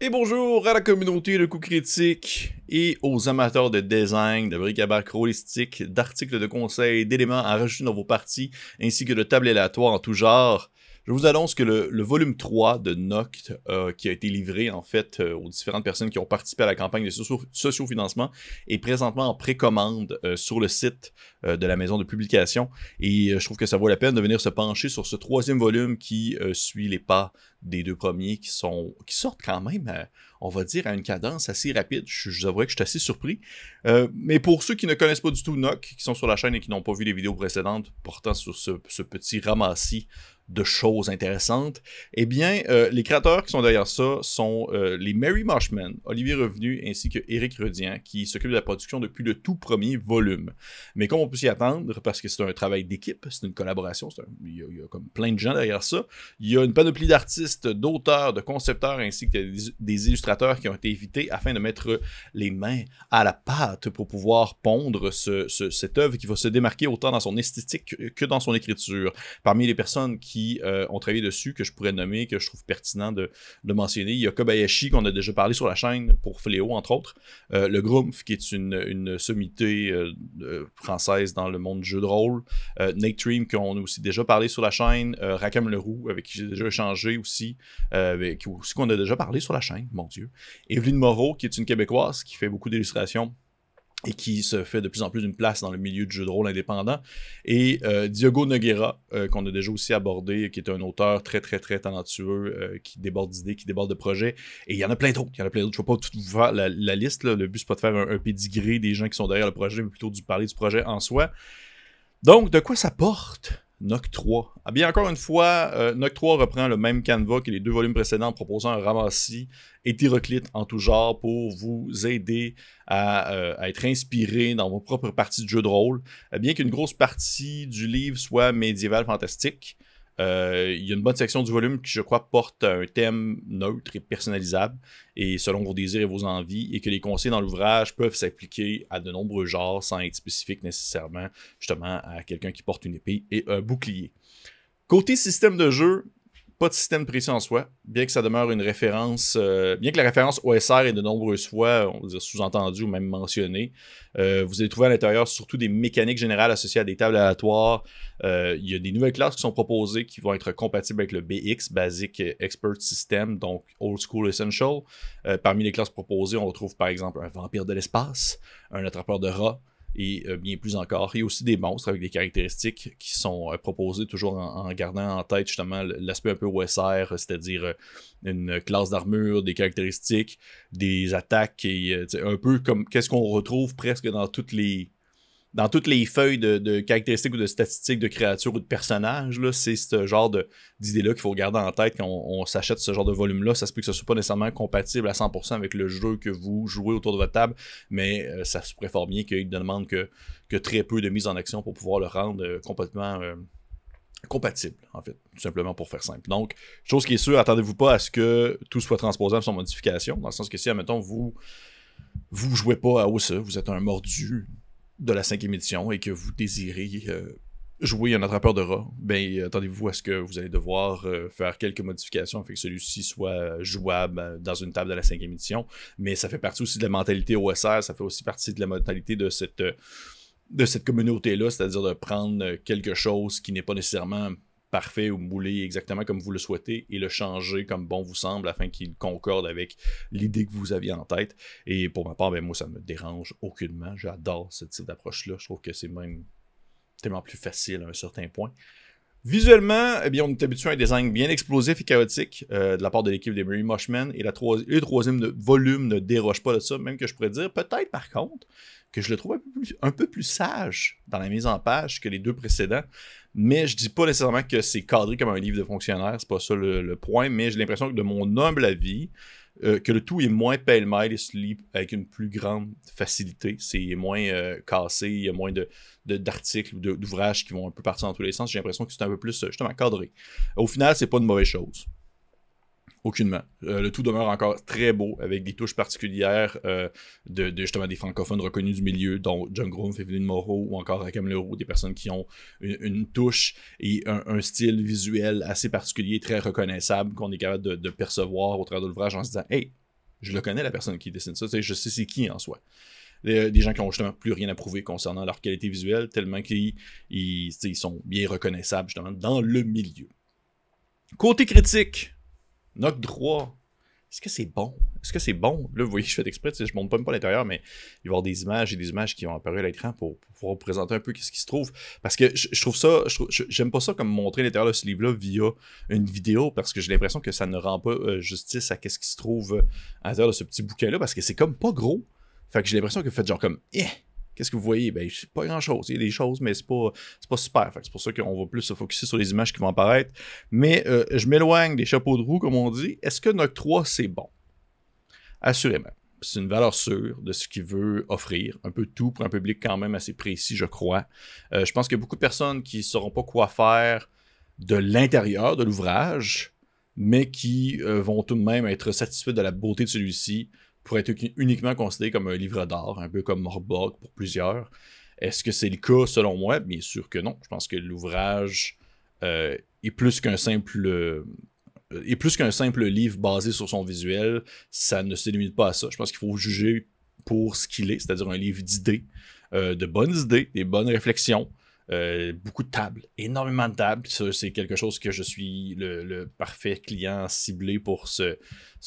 Et bonjour à la communauté de Coup Critique et aux amateurs de design, de bric-à-brac holistique, d'articles de conseils, d'éléments à rajouter dans vos parties, ainsi que de tables aléatoires en tout genre. Je vous annonce que le volume 3 de Noctua, qui a été livré en fait aux différentes personnes qui ont participé à la campagne de sociofinancement, est présentement en précommande sur le site de la maison de publication. Et je trouve que ça vaut la peine de venir se pencher sur ce troisième volume qui suit les pas des deux premiers qui sortent quand même, on va dire, à une cadence assez rapide. Je vous avouerai que je suis assez surpris. Mais pour ceux qui ne connaissent pas du tout Noctua, qui sont sur la chaîne et qui n'ont pas vu les vidéos précédentes portant sur ce petit ramassis de choses intéressantes, eh bien, les créateurs qui sont derrière ça sont les Mary Marshman, Olivier Revenu ainsi que Éric Redien, qui s'occupent de la production depuis le tout premier volume. Mais comme on peut s'y attendre, parce que c'est un travail d'équipe, c'est une collaboration, il y a comme plein de gens derrière ça, il y a une panoplie d'artistes, d'auteurs, de concepteurs ainsi que des illustrateurs qui ont été invités afin de mettre les mains à la pâte pour pouvoir pondre cette œuvre qui va se démarquer autant dans son esthétique que dans son écriture. Parmi les personnes qui ont travaillé dessus, que je pourrais nommer, que je trouve pertinent de mentionner. Il y a Kobayashi, qu'on a déjà parlé sur la chaîne, pour Fléau, entre autres. Le Groumpf, qui est une sommité française dans le monde du jeu de rôle. Nate Dream, qu'on a aussi déjà parlé sur la chaîne. Rackham Leroux, avec qui j'ai déjà échangé aussi. Qu'on a déjà parlé sur la chaîne, mon Dieu. Évelyne Moreau, qui est une Québécoise, qui fait beaucoup d'illustrations et qui se fait de plus en plus une place dans le milieu du jeu de rôle indépendant, et Diogo Nogueira, qu'on a déjà aussi abordé, qui est un auteur très très très talentueux, qui déborde d'idées, qui déborde de projets, et il y en a plein d'autres, je ne vais pas tout vous faire la liste, là. Le but c'est pas de faire un pédigré des gens qui sont derrière le projet, mais plutôt de parler du projet en soi. Donc de quoi ça porte Noctua? Ah bien, encore une fois, Noctua reprend le même canevas que les deux volumes précédents, proposant un ramassis hétéroclite en tout genre pour vous aider à être inspiré dans vos propres parties de jeu de rôle. Bien qu'une grosse partie du livre soit médiévale fantastique, il y a une bonne section du volume qui, je crois, porte un thème neutre et personnalisable, et selon vos désirs et vos envies, et que les conseils dans l'ouvrage peuvent s'appliquer à de nombreux genres sans être spécifiques nécessairement, justement, à quelqu'un qui porte une épée et un bouclier. Côté système de jeu, pas de système précis en soi, bien que ça demeure une référence, bien que la référence OSR est de nombreuses fois, on va dire, sous-entendue ou même mentionnée. Vous allez trouver à l'intérieur surtout des mécaniques générales associées à des tables aléatoires. Il y a des nouvelles classes qui sont proposées qui vont être compatibles avec le BX, Basic Expert System, donc Old School Essential. Parmi les classes proposées, on retrouve par exemple un vampire de l'espace, un attrapeur de rats, et bien plus encore. Il y a aussi des monstres avec des caractéristiques qui sont proposées, toujours en gardant en tête justement l'aspect un peu OSR, c'est-à-dire une classe d'armure, des caractéristiques, des attaques, et un peu comme qu'est-ce qu'on retrouve presque dans toutes les feuilles de caractéristiques ou de statistiques de créatures ou de personnages. Là, c'est ce genre d'idée-là qu'il faut garder en tête quand on s'achète ce genre de volume-là. Ça se peut que ce ne soit pas nécessairement compatible à 100% avec le jeu que vous jouez autour de votre table, mais ça se pourrait fort bien qu'il ne demande que très peu de mise en action pour pouvoir le rendre complètement compatible, en fait, tout simplement, pour faire simple. Donc, chose qui est sûre, attendez-vous pas à ce que tout soit transposable sans modification, dans le sens que si, admettons, vous jouez pas à OSA, vous êtes un mordu de la 5e édition et que vous désirez jouer un attrapeur de rats, ben attendez-vous à ce que vous allez devoir faire quelques modifications afin que celui-ci soit jouable dans une table de la 5e édition. Mais ça fait partie aussi de la mentalité OSR, ça fait aussi partie de la mentalité de cette communauté-là, c'est-à-dire de prendre quelque chose qui n'est pas nécessairement parfait ou moulé exactement comme vous le souhaitez et le changer comme bon vous semble afin qu'il concorde avec l'idée que vous aviez en tête. Et pour ma part, ben moi, ça me dérange aucunement. J'adore ce type d'approche-là. Je trouve que c'est même tellement plus facile à un certain point. Visuellement, eh bien, on est habitué à un design bien explosif et chaotique de la part de l'équipe des Mary Marshman, et le troisième volume ne déroge pas de ça, même que je pourrais dire, peut-être par contre, que je le trouve un peu plus sage dans la mise en page que les deux précédents. Mais je dis pas nécessairement que c'est cadré comme un livre de fonctionnaire, c'est pas ça le point, mais j'ai l'impression que de mon humble avis, que le tout est moins pêle-mêle et se lit avec une plus grande facilité. C'est moins cassé, il y a moins d'articles ou d'ouvrages qui vont un peu partir dans tous les sens. J'ai l'impression que c'est un peu plus justement cadré. Au final, c'est pas une mauvaise chose. Aucunement. Le tout demeure encore très beau, avec des touches particulières justement des francophones reconnus du milieu, dont John Groom, Évelyne Moreau ou encore Rackham Leroux, des personnes qui ont une touche et un style visuel assez particulier, très reconnaissable, qu'on est capable de percevoir au travers de l'ouvrage en se disant « Hey, Je le connais, la personne qui dessine ça. Je sais c'est qui en soi. Des gens qui n'ont justement plus rien à prouver concernant leur qualité visuelle, tellement qu'ils sont bien reconnaissables justement dans le milieu. Côté critique, notre droit, est-ce que c'est bon? Est-ce que c'est bon? Là, vous voyez, je fais exprès, je ne montre pas l'intérieur, mais il va y avoir des images et des images qui vont apparaître à l'écran pour pouvoir vous présenter un peu ce qui se trouve. Parce que je trouve ça, j'aime pas ça comme montrer l'intérieur de ce livre-là via une vidéo, parce que j'ai l'impression que ça ne rend pas justice à ce qui se trouve à l'intérieur de ce petit bouquin-là, parce que c'est comme pas gros. Fait que j'ai l'impression que vous faites genre comme « Eh! » Qu'est-ce que vous voyez? Ben, c'est pas grand-chose. Il y a des choses, mais c'est pas super. Fait que c'est pour ça qu'on va plus se focusser sur les images qui vont apparaître. Mais je m'éloigne des chapeaux de roue, comme on dit. Est-ce que Noctua, c'est bon? Assurément. C'est une valeur sûre de ce qu'il veut offrir. Un peu tout pour un public quand même assez précis, je crois. Je pense qu'il y a beaucoup de personnes qui ne sauront pas quoi faire de l'intérieur de l'ouvrage, mais qui vont tout de même être satisfaits de la beauté de celui-ci, pour être uniquement considéré comme un livre d'art, un peu comme Morbot pour plusieurs. Est-ce que c'est le cas selon moi? Bien sûr que non. Je pense que l'ouvrage est plus qu'un simple livre basé sur son visuel. Ça ne se limite pas à ça. Je pense qu'il faut juger pour ce qu'il est, c'est-à-dire un livre d'idées, de bonnes idées, des bonnes réflexions. Beaucoup de tables, énormément de tables. Ça, c'est quelque chose que je suis le parfait client ciblé pour ce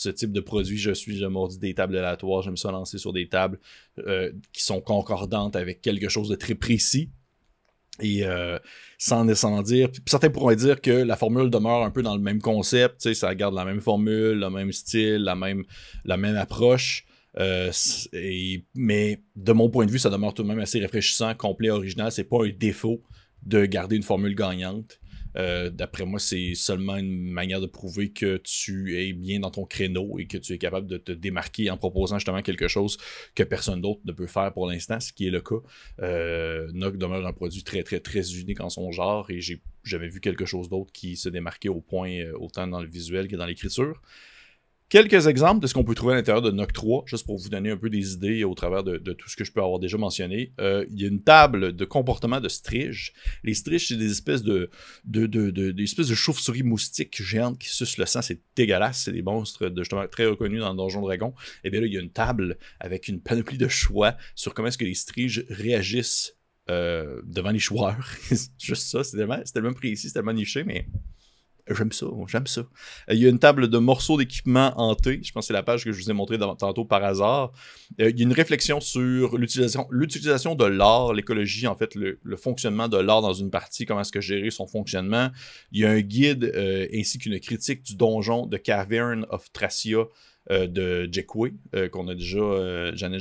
type de produit. Je mordis des tables aléatoires, j'aime ça lancer sur des tables qui sont concordantes avec quelque chose de très précis. Et sans dire, certains pourraient dire que la formule demeure un peu dans le même concept, ça garde la même formule, le même style, la même approche. Mais de mon point de vue, ça demeure tout de même assez rafraîchissant, complet, original. C'est pas un défaut de garder une formule gagnante. D'après moi, c'est seulement une manière de prouver que tu es bien dans ton créneau et que tu es capable de te démarquer en proposant justement quelque chose que personne d'autre ne peut faire pour l'instant, ce qui est le cas. Noc demeure un produit très, très, très unique en son genre et j'ai jamais vu quelque chose d'autre qui se démarquait au point autant dans le visuel que dans l'écriture. Quelques exemples de ce qu'on peut trouver à l'intérieur de Noctua, juste pour vous donner un peu des idées au travers de tout ce que je peux avoir déjà mentionné. Il y a une table de comportement de striges. Les striges, c'est des espèces de chauves-souris moustiques géantes qui sucent le sang. C'est dégueulasse. C'est des monstres justement très reconnus dans le Donjon Dragon. Et bien là, il y a une table avec une panoplie de choix sur comment est-ce que les striges réagissent devant les joueurs. Juste ça, c'est tellement précis, c'est tellement niché, mais... J'aime ça. Il y a une table de morceaux d'équipement hanté. Je pense que c'est la page que je vous ai montrée tantôt par hasard. Il y a une réflexion sur l'utilisation de l'art, l'écologie, en fait, le fonctionnement de l'art dans une partie, comment est-ce que gérer son fonctionnement. Il y a un guide ainsi qu'une critique du donjon de Cavern of Tracia de Jequois, qu'on a déjà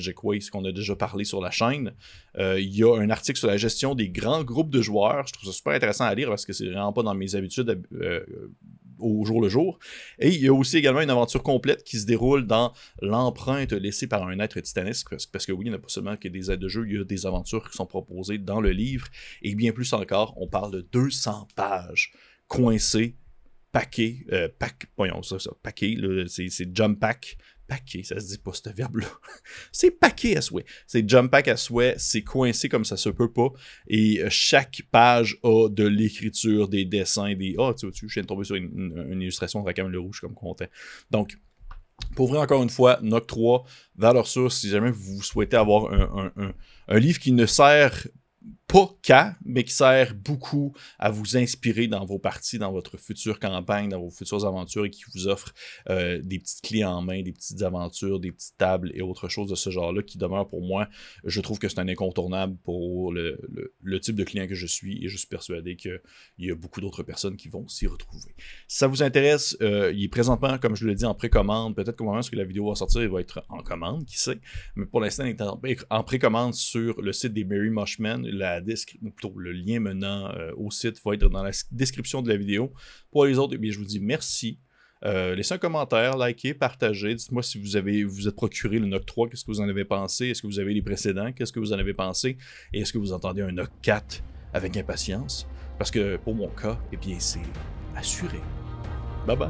parlé sur la chaîne. Il y a un article sur la gestion des grands groupes de joueurs. Je trouve ça super intéressant à lire parce que c'est vraiment pas dans mes habitudes au jour le jour. Et il y a aussi également une aventure complète qui se déroule dans l'empreinte laissée par un être titanesque. Parce que oui, il n'y a pas seulement que des aides de jeu, il y a des aventures qui sont proposées dans le livre. Et bien plus encore, on parle de 200 pages coincées, c'est jump pack à souhait, c'est coincé comme ça se peut pas, et chaque page a de l'écriture, des dessins, je viens de tomber sur une illustration de Rackham Leroux, je suis comme content. Donc, pour vrai, encore une fois, Noctua, valeur sûre, si jamais vous souhaitez avoir un livre qui ne sert pas qu'à, mais qui sert beaucoup à vous inspirer dans vos parties, dans votre future campagne, dans vos futures aventures et qui vous offre des petites clés en main, des petites aventures, des petites tables et autre chose de ce genre-là qui demeure pour moi. Je trouve que c'est un incontournable pour le type de client que je suis et je suis persuadé qu'il y a beaucoup d'autres personnes qui vont s'y retrouver. Si ça vous intéresse, il est présentement, comme je vous l'ai dit, en précommande. Peut-être qu'au moment où la vidéo va sortir, il va être en commande, qui sait. Mais pour l'instant, il est en précommande sur le site des Mary Marshman. Le lien menant au site va être dans la description de la vidéo. Pour les autres, eh bien, je vous dis merci. Laissez un commentaire, likez, partagez. Dites-moi si vous êtes procuré le Noctua, qu'est-ce que vous en avez pensé? Est-ce que vous avez les précédents? Qu'est-ce que vous en avez pensé? Et est-ce que vous entendez un Noct4 avec impatience? Parce que pour mon cas, eh bien, c'est assuré. Bye bye!